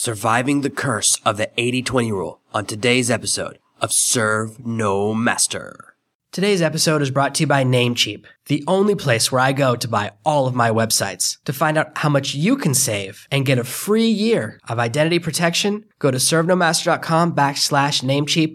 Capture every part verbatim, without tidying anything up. Surviving the curse of the eighty twenty rule on today's episode of Serve No Master. Today's episode is brought to you by Namecheap, the only place where I go to buy all of my websites. To find out how much you can save and get a free year of identity protection, go to servenomaster.com backslash Namecheap.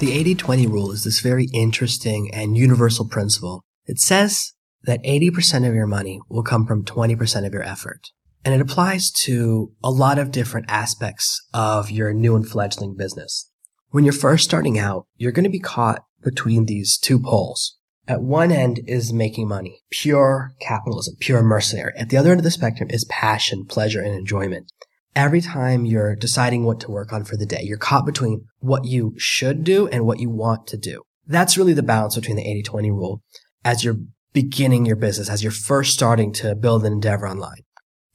The eighty twenty rule is this very interesting and universal principle. It says that eighty percent of your money will come from twenty percent of your effort. And it applies to a lot of different aspects of your new and fledgling business. When you're first starting out, you're going to be caught between these two poles. At one end is making money, pure capitalism, pure mercenary. At the other end of the spectrum is passion, pleasure, and enjoyment. Every time you're deciding what to work on for the day, you're caught between what you should do and what you want to do. That's really the balance between the eighty twenty rule as you're beginning your business, as you're first starting to build an endeavor online.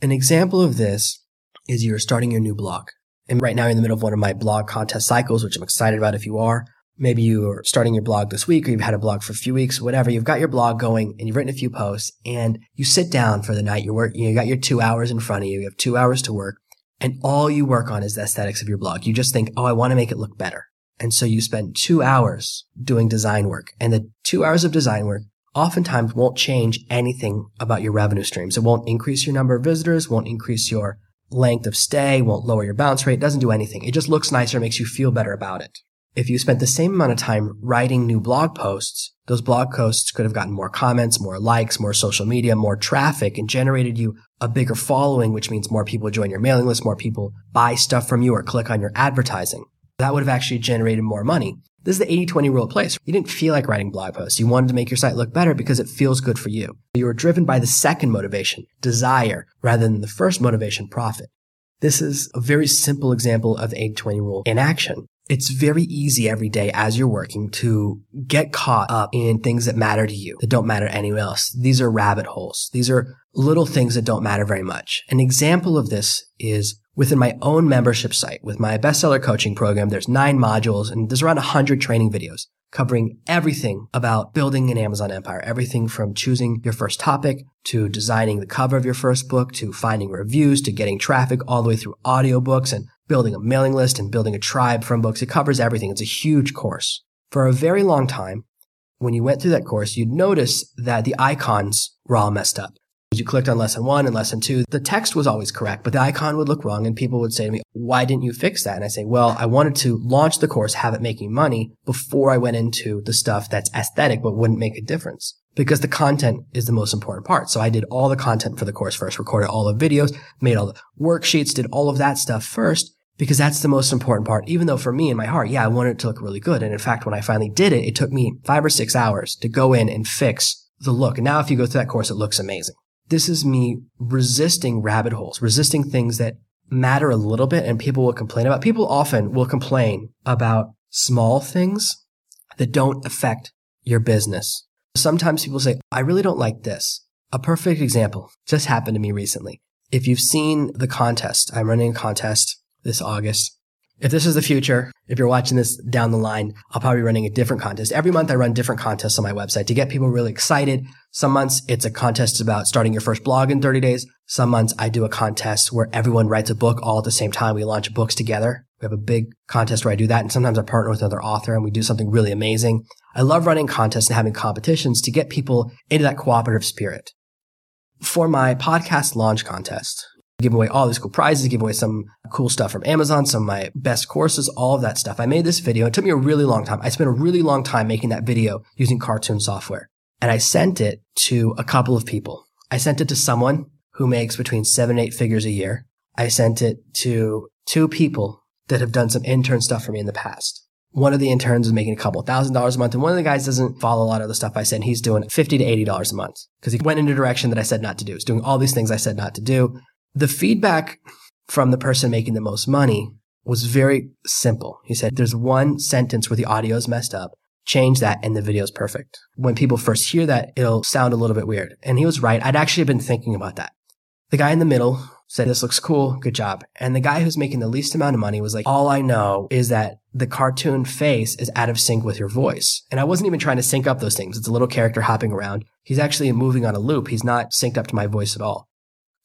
An example of this is you're starting your new blog. And right now you're in the middle of one of my blog contest cycles, which I'm excited about if you are. Maybe you're starting your blog this week, or you've had a blog for a few weeks, whatever. You've got your blog going and you've written a few posts and you sit down for the night. You work, you got your two hours in front of you. You have two hours to work. And all you work on is the aesthetics of your blog. You just think, oh, I want to make it look better. And so you spend two hours doing design work. And the two hours of design work oftentimes won't change anything about your revenue streams. It won't increase your number of visitors, won't increase your length of stay, won't lower your bounce rate, doesn't do anything. It just looks nicer, makes you feel better about it. If you spent the same amount of time writing new blog posts, those blog posts could have gotten more comments, more likes, more social media, more traffic, and generated you a bigger following, which means more people join your mailing list, more people buy stuff from you or click on your advertising. That would have actually generated more money. This is the eighty twenty rule at play. You didn't feel like writing blog posts. You wanted to make your site look better because it feels good for you. You were driven by the second motivation, desire, rather than the first motivation, profit. This is a very simple example of the eighty twenty rule in action. It's very easy every day as you're working to get caught up in things that matter to you, that don't matter to anyone else. These are rabbit holes. These are little things that don't matter very much. An example of this is within my own membership site, with my bestseller coaching program, there's nine modules and there's around one hundred training videos covering everything about building an Amazon empire, everything from choosing your first topic to designing the cover of your first book to finding reviews to getting traffic all the way through audiobooks and building a mailing list and building a tribe from books. It covers everything. It's a huge course. For a very long time, when you went through that course, you'd notice that the icons were all messed up. As you clicked on lesson one and lesson two, the text was always correct, but the icon would look wrong and people would say to me, why didn't you fix that? And I say, well, I wanted to launch the course, have it making money before I went into the stuff that's aesthetic but wouldn't make a difference, because the content is the most important part. So I did all the content for the course first, recorded all the videos, made all the worksheets, did all of that stuff first, because that's the most important part. Even though for me in my heart, yeah, I wanted it to look really good. And in fact, when I finally did it, it took me five or six hours to go in and fix the look. And now if you go through that course, it looks amazing. This is me resisting rabbit holes, resisting things that matter a little bit and people will complain about. People often will complain about small things that don't affect your business. Sometimes people say, I really don't like this. A perfect example just happened to me recently. If you've seen the contest, I'm running a contest this August. If this is the future, if you're watching this down the line, I'll probably be running a different contest. Every month I run different contests on my website to get people really excited. Some months it's a contest about starting your first blog in thirty days. Some months I do a contest where everyone writes a book all at the same time. We launch books together. We have a big contest where I do that. And sometimes I partner with another author and we do something really amazing. I love running contests and having competitions to get people into that cooperative spirit. For my podcast launch contest, give away all these cool prizes, give away some cool stuff from Amazon, some of my best courses, all of that stuff. I made this video. It took me a really long time. I spent a really long time making that video using Cartoon software. And I sent it to a couple of people. I sent it to someone who makes between seven and eight figures a year. I sent it to two people that have done some intern stuff for me in the past. One of the interns is making a couple thousand dollars a month, and one of the guys doesn't follow a lot of the stuff I said, and he's doing fifty to eighty dollars a month because he went in a direction that I said not to do. He's doing all these things I said not to do. The feedback from the person making the most money was very simple. He said, there's one sentence where the audio is messed up. Change that and the video is perfect. When people first hear that, it'll sound a little bit weird. And he was right. I'd actually been thinking about that. The guy in the middle said, this looks cool. Good job. And the guy who's making the least amount of money was like, all I know is that the cartoon face is out of sync with your voice. And I wasn't even trying to sync up those things. It's a little character hopping around. He's actually moving on a loop. He's not synced up to my voice at all.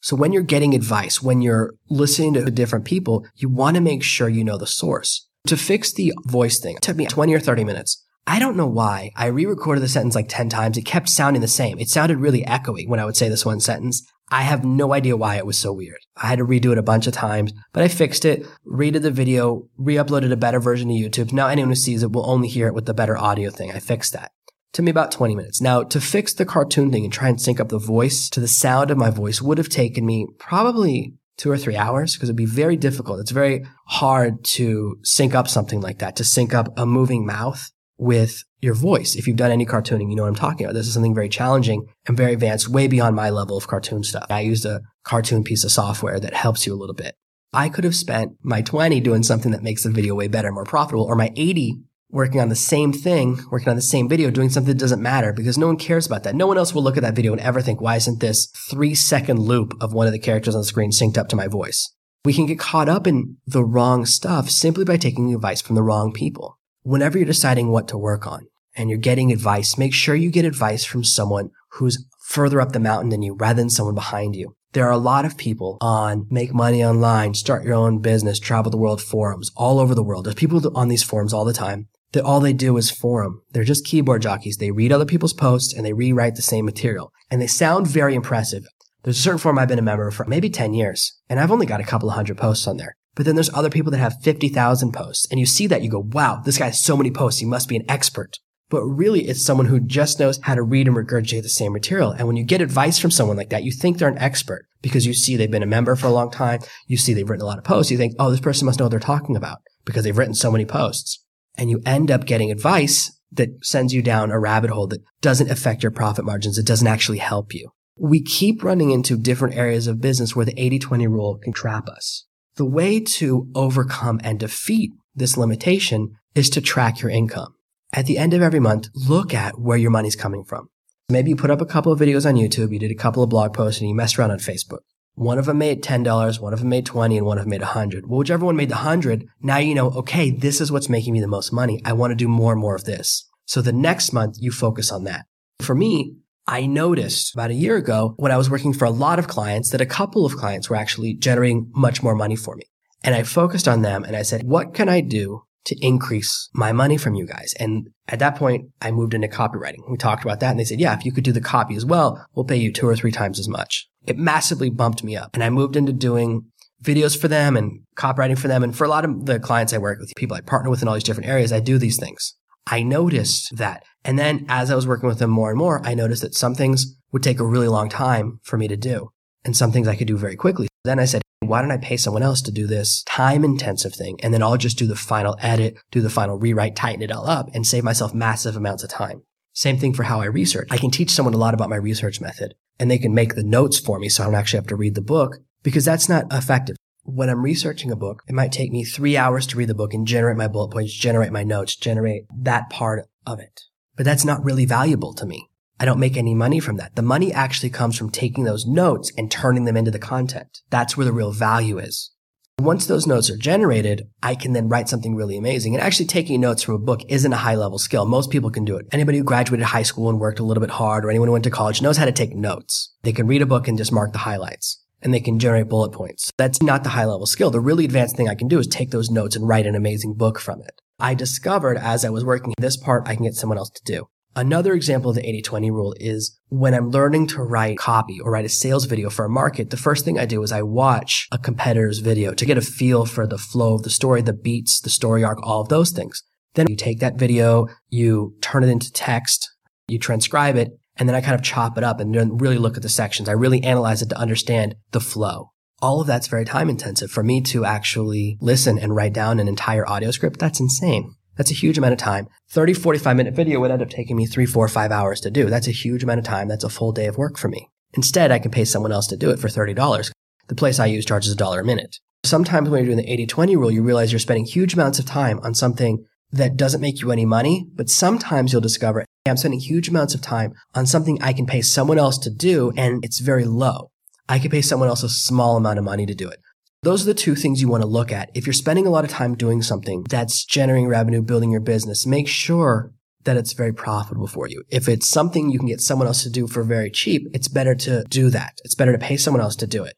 So when you're getting advice, when you're listening to different people, you want to make sure you know the source. To fix the voice thing, it took me twenty or thirty minutes. I don't know why. I re-recorded the sentence like ten times. It kept sounding the same. It sounded really echoey when I would say this one sentence. I have no idea why it was so weird. I had to redo it a bunch of times, but I fixed it, redid the video, re-uploaded a better version to YouTube. Now anyone who sees it will only hear it with the better audio thing. I fixed that. Took me about twenty minutes. Now, to fix the cartoon thing and try and sync up the voice to the sound of my voice would have taken me probably two or three hours because it'd be very difficult. It's very hard to sync up something like that, to sync up a moving mouth with your voice. If you've done any cartooning, you know what I'm talking about. This is something very challenging and very advanced, way beyond my level of cartoon stuff. I used a cartoon piece of software that helps you a little bit. I could have spent my twenty doing something that makes the video way better, more profitable, or my eighty working on the same thing, working on the same video, doing something that doesn't matter because no one cares about that. No one else will look at that video and ever think, why isn't this three second loop of one of the characters on the screen synced up to my voice? We can get caught up in the wrong stuff simply by taking advice from the wrong people. Whenever you're deciding what to work on and you're getting advice, make sure you get advice from someone who's further up the mountain than you rather than someone behind you. There are a lot of people on Make Money Online, Start Your Own Business, Travel the World forums all over the world. There's people on these forums all the time that all they do is forum. They're just keyboard jockeys. They read other people's posts and they rewrite the same material. And they sound very impressive. There's a certain forum I've been a member for maybe ten years, and I've only got a couple of hundred posts on there. But then there's other people that have fifty thousand posts. And you see that, you go, wow, this guy has so many posts. He must be an expert. But really, it's someone who just knows how to read and regurgitate the same material. And when you get advice from someone like that, you think they're an expert because you see they've been a member for a long time. You see they've written a lot of posts. You think, oh, this person must know what they're talking about because they've written so many posts. And you end up getting advice that sends you down a rabbit hole that doesn't affect your profit margins. It doesn't actually help you. We keep running into different areas of business where the eighty twenty rule can trap us. The way to overcome and defeat this limitation is to track your income. At the end of every month, look at where your money's coming from. Maybe you put up a couple of videos on YouTube, you did a couple of blog posts, and you messed around on Facebook. One of them made ten dollars, one of them made twenty dollars, and one of them made one hundred dollars. Well, whichever one made the one hundred dollars, now you know, okay, this is what's making me the most money. I want to do more and more of this. So the next month, you focus on that. For me, I noticed about a year ago when I was working for a lot of clients that a couple of clients were actually generating much more money for me. And I focused on them and I said, what can I do to increase my money from you guys? And at that point, I moved into copywriting. We talked about that and they said, yeah, if you could do the copy as well, we'll pay you two or three times as much. It massively bumped me up. And I moved into doing videos for them and copywriting for them. And for a lot of the clients I work with, people I partner with in all these different areas, I do these things. I noticed that. And then as I was working with them more and more, I noticed that some things would take a really long time for me to do and some things I could do very quickly. Then I said, why don't I pay someone else to do this time-intensive thing? And then I'll just do the final edit, do the final rewrite, tighten it all up, and save myself massive amounts of time. Same thing for how I research. I can teach someone a lot about my research method and they can make the notes for me so I don't actually have to read the book because that's not effective. When I'm researching a book, it might take me three hours to read the book and generate my bullet points, generate my notes, generate that part of it. But that's not really valuable to me. I don't make any money from that. The money actually comes from taking those notes and turning them into the content. That's where the real value is. Once those notes are generated, I can then write something really amazing. And actually taking notes from a book isn't a high-level skill. Most people can do it. Anybody who graduated high school and worked a little bit hard or anyone who went to college knows how to take notes. They can read a book and just mark the highlights. And they can generate bullet points. That's not the high-level skill. The really advanced thing I can do is take those notes and write an amazing book from it. I discovered as I was working this part, I can get someone else to do. Another example of the eighty twenty rule is when I'm learning to write copy or write a sales video for a market, the first thing I do is I watch a competitor's video to get a feel for the flow of the story, the beats, the story arc, all of those things. Then you take that video, you turn it into text, you transcribe it, and then I kind of chop it up and then really look at the sections. I really analyze it to understand the flow. All of that's very time intensive. For me to actually listen and write down an entire audio script, that's insane. That's a huge amount of time. thirty, forty-five minute video would end up taking me three, four, five hours to do. That's a huge amount of time. That's a full day of work for me. Instead, I can pay someone else to do it for thirty dollars. The place I use charges a dollar a minute. Sometimes when you're doing the eighty twenty rule, you realize you're spending huge amounts of time on something that doesn't make you any money, but sometimes you'll discover, hey, I'm spending huge amounts of time on something I can pay someone else to do, and it's very low. I could pay someone else a small amount of money to do it. Those are the two things you want to look at. If you're spending a lot of time doing something that's generating revenue, building your business, make sure that it's very profitable for you. If it's something you can get someone else to do for very cheap, it's better to do that. It's better to pay someone else to do it.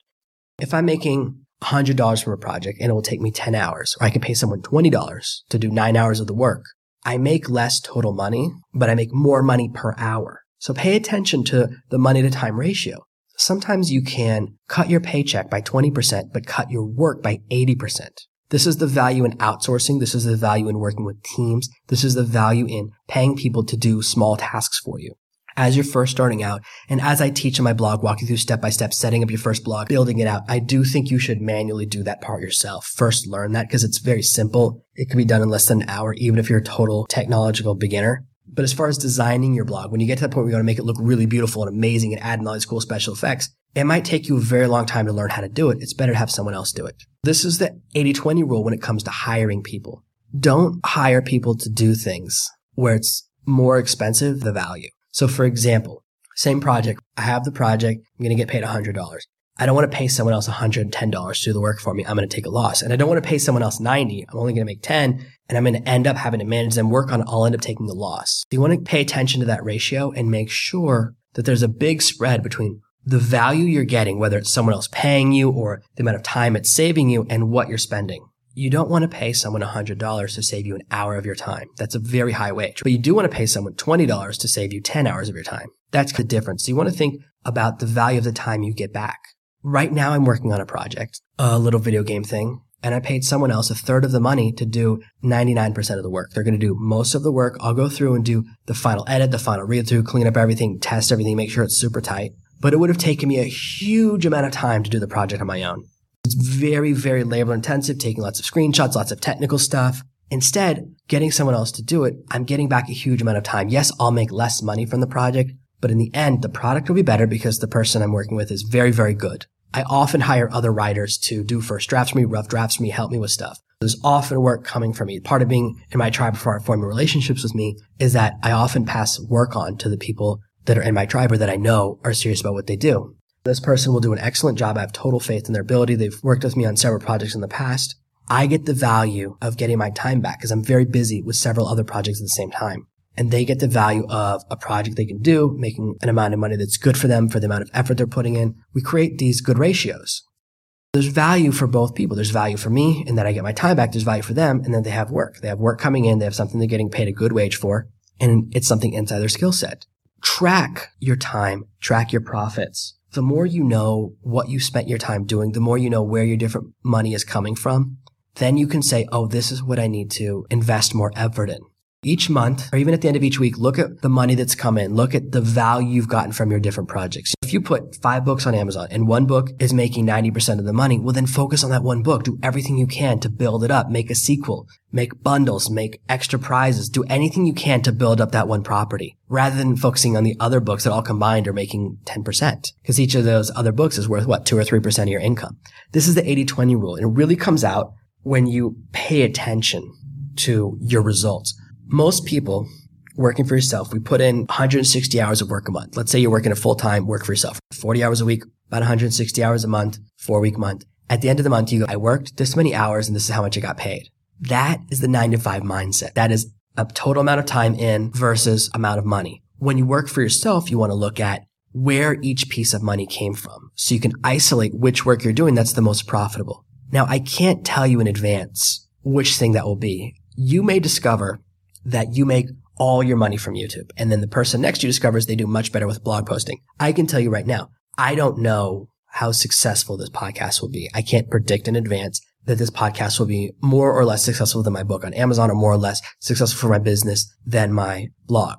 If I'm making one hundred dollars from a project and it will take me ten hours, or I can pay someone twenty dollars to do nine hours of the work, I make less total money, but I make more money per hour. So pay attention to the money to time ratio. Sometimes you can cut your paycheck by twenty percent, but cut your work by eighty percent. This is the value in outsourcing. This is the value in working with teams. This is the value in paying people to do small tasks for you. As you're first starting out, and as I teach in my blog, walk you through step-by-step, setting up your first blog, building it out, I do think you should manually do that part yourself. First learn that because it's very simple. It can be done in less than an hour, even if you're a total technological beginner. But as far as designing your blog, when you get to that point where you want to make it look really beautiful and amazing and add in all these cool special effects, it might take you a very long time to learn how to do it. It's better to have someone else do it. This is the eighty twenty rule when it comes to hiring people. Don't hire people to do things where it's more expensive than the value. So for example, same project. I have the project. I'm going to get paid one hundred dollars. I don't want to pay someone else one hundred ten dollars to do the work for me. I'm going to take a loss. And I don't want to pay someone else ninety dollars. I'm only going to make ten dollars, and I'm going to end up having to manage them, work on it. I'll end up taking the loss. You want to pay attention to that ratio and make sure that there's a big spread between the value you're getting, whether it's someone else paying you or the amount of time it's saving you, and what you're spending. You don't want to pay someone one hundred dollars to save you an hour of your time. That's a very high wage. But you do want to pay someone twenty dollars to save you ten hours of your time. That's the difference. So you want to think about the value of the time you get back. Right now, I'm working on a project, a little video game thing, and I paid someone else a third of the money to do ninety-nine percent of the work. They're going to do most of the work. I'll go through and do the final edit, the final read through, clean up everything, test everything, make sure it's super tight. But it would have taken me a huge amount of time to do the project on my own. It's very, very labor intensive, taking lots of screenshots, lots of technical stuff. Instead, getting someone else to do it, I'm getting back a huge amount of time. Yes, I'll make less money from the project, but in the end, the product will be better because the person I'm working with is very, very good. I often hire other writers to do first drafts for me, rough drafts for me, help me with stuff. There's often work coming from me. Part of being in my tribe before I form relationships with me is that I often pass work on to the people that are in my tribe or that I know are serious about what they do. This person will do an excellent job. I have total faith in their ability. They've worked with me on several projects in the past. I get the value of getting my time back because I'm very busy with several other projects at the same time. And they get the value of a project they can do, making an amount of money that's good for them for the amount of effort they're putting in. We create these good ratios. There's value for both people. There's value for me in that I get my time back. There's value for them in that they have work. They have work coming in. They have something they're getting paid a good wage for, and it's something inside their skill set. Track your time. Track your profits. The more you know what you spent your time doing, the more you know where your different money is coming from, then you can say, oh, this is what I need to invest more effort in. Each month, or even at the end of each week, look at the money that's come in. Look at the value you've gotten from your different projects. If you put five books on Amazon and one book is making ninety percent of the money, well, then focus on that one book. Do everything you can to build it up. Make a sequel. Make bundles. Make extra prizes. Do anything you can to build up that one property rather than focusing on the other books that all combined are making ten percent, because each of those other books is worth, what, two or three percent of your income. This is the eighty twenty rule, and it really comes out when you pay attention to your results. Most people working for yourself, we put in one hundred sixty hours of work a month. Let's say you're working a full-time work for yourself, forty hours a week, about one hundred sixty hours a month, four-week month. At the end of the month, you go, I worked this many hours and this is how much I got paid. That is the nine to five mindset. That is a total amount of time in versus amount of money. When you work for yourself, you want to look at where each piece of money came from so you can isolate which work you're doing that's the most profitable. Now, I can't tell you in advance which thing that will be. You may discover that you make all your money from YouTube. And then the person next to you discovers they do much better with blog posting. I can tell you right now, I don't know how successful this podcast will be. I can't predict in advance that this podcast will be more or less successful than my book on Amazon or more or less successful for my business than my blog.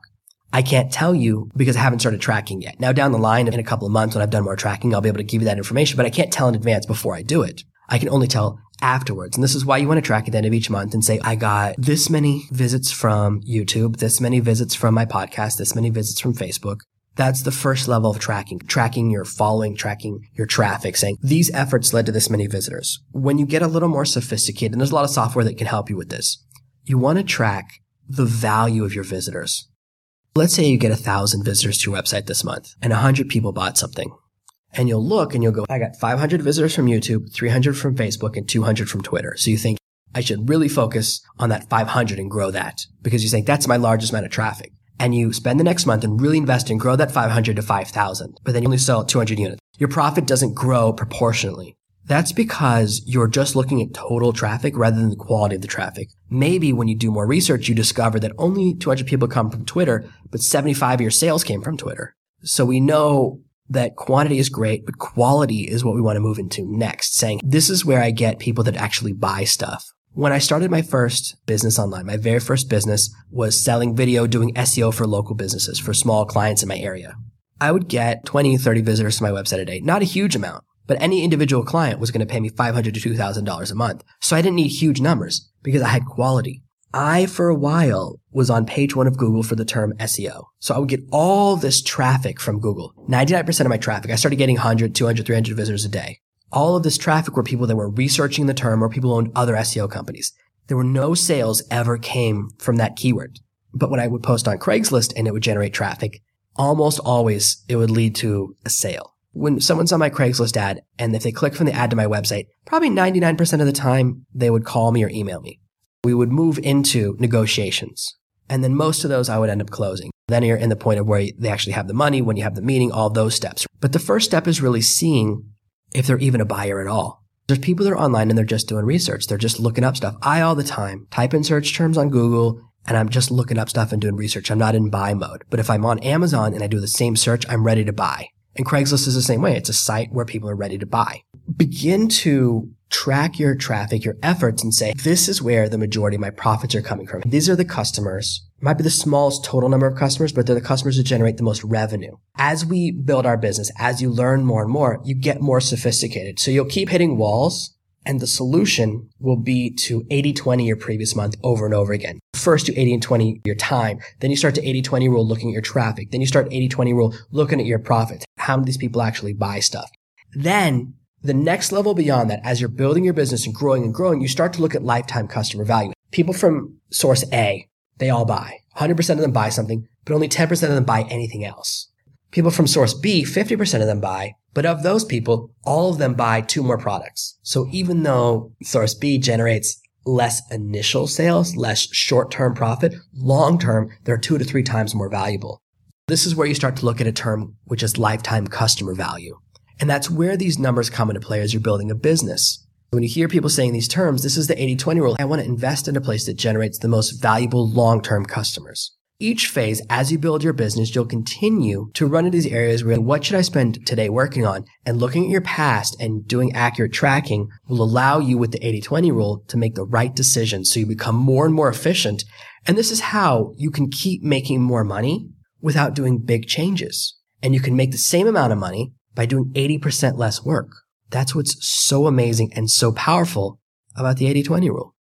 I can't tell you because I haven't started tracking yet. Now down the line, in a couple of months when I've done more tracking, I'll be able to give you that information, but I can't tell in advance before I do it. I can only tell afterwards. And this is why you want to track at the end of each month and say, I got this many visits from YouTube, this many visits from my podcast, this many visits from Facebook. That's the first level of tracking, tracking your following, tracking your traffic, saying these efforts led to this many visitors. When you get a little more sophisticated, and there's a lot of software that can help you with this, you want to track the value of your visitors. Let's say you get a thousand visitors to your website this month and a hundred people bought something, and you'll look and you'll go, I got five hundred visitors from YouTube, three hundred from Facebook, and two hundred from Twitter. So you think I should really focus on that five hundred and grow that, because you think that's my largest amount of traffic. And you spend the next month and really invest and grow that five hundred to five thousand, but then you only sell two hundred units. Your profit doesn't grow proportionally. That's because you're just looking at total traffic rather than the quality of the traffic. Maybe when you do more research, you discover that only two hundred people come from Twitter, but seventy-five of your sales came from Twitter. So we know that quantity is great, but quality is what we want to move into next, saying this is where I get people that actually buy stuff. When I started my first business online, my very first business was selling video, doing S E O for local businesses, for small clients in my area. I would get twenty, thirty visitors to my website a day. Not a huge amount, but any individual client was going to pay me five hundred to two thousand dollars a month. So I didn't need huge numbers because I had quality. I, for a while, was on page one of Google for the term S E O. So I would get all this traffic from Google. ninety-nine percent of my traffic. I started getting one hundred, two hundred, three hundred visitors a day. All of this traffic were people that were researching the term or people who owned other S E O companies. There were no sales ever came from that keyword. But when I would post on Craigslist and it would generate traffic, almost always it would lead to a sale. When someone saw my Craigslist ad and if they clicked from the ad to my website, probably ninety-nine percent of the time they would call me or email me. We would move into negotiations. And then most of those I would end up closing. Then you're in the point of where they actually have the money, when you have the meeting, all those steps. But the first step is really seeing if they're even a buyer at all. There's people that are online and they're just doing research. They're just looking up stuff. I, all the time, type in search terms on Google and I'm just looking up stuff and doing research. I'm not in buy mode. But if I'm on Amazon and I do the same search, I'm ready to buy. And Craigslist is the same way. It's a site where people are ready to buy. Begin to track your traffic, your efforts, and say, this is where the majority of my profits are coming from. These are the customers. It might be the smallest total number of customers, but they're the customers that generate the most revenue. As we build our business, as you learn more and more, you get more sophisticated. So you'll keep hitting walls, and the solution will be to eighty twenty your previous month over and over again. First, do eighty and twenty your time. Then you start to eighty twenty rule looking at your traffic. Then you start eighty twenty rule looking at your profits. How many of these people actually buy stuff? Then the next level beyond that, as you're building your business and growing and growing, you start to look at lifetime customer value. People from source A, they all buy. one hundred percent of them buy something, but only ten percent of them buy anything else. People from source B, fifty percent of them buy, but of those people, all of them buy two more products. So even though source B generates less initial sales, less short-term profit, long-term, they're two to three times more valuable. This is where you start to look at a term which is lifetime customer value. And that's where these numbers come into play as you're building a business. When you hear people saying these terms, this is the eighty twenty rule. I want to invest in a place that generates the most valuable long-term customers. Each phase, as you build your business, you'll continue to run into these areas where what should I spend today working on? And looking at your past and doing accurate tracking will allow you with the eighty twenty rule to make the right decisions so you become more and more efficient. And this is how you can keep making more money without doing big changes. And you can make the same amount of money by doing eighty percent less work. That's what's so amazing and so powerful about the eighty twenty rule.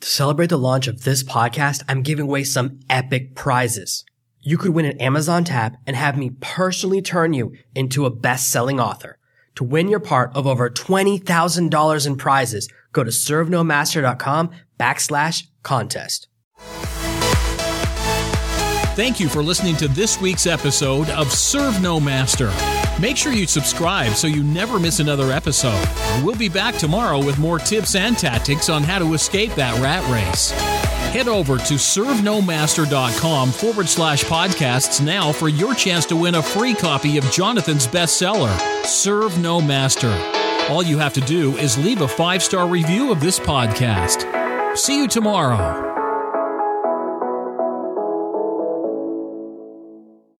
To celebrate the launch of this podcast, I'm giving away some epic prizes. You could win an Amazon tab and have me personally turn you into a best-selling author. To win your part of over twenty thousand dollars in prizes, go to servenomaster.com backslash contest. Thank you for listening to this week's episode of Serve No Master. Make sure you subscribe so you never miss another episode. We'll be back tomorrow with more tips and tactics on how to escape that rat race. Head over to servenomaster.com forward slash podcasts now for your chance to win a free copy of Jonathan's bestseller, Serve No Master. All you have to do is leave a five-star review of this podcast. See you tomorrow.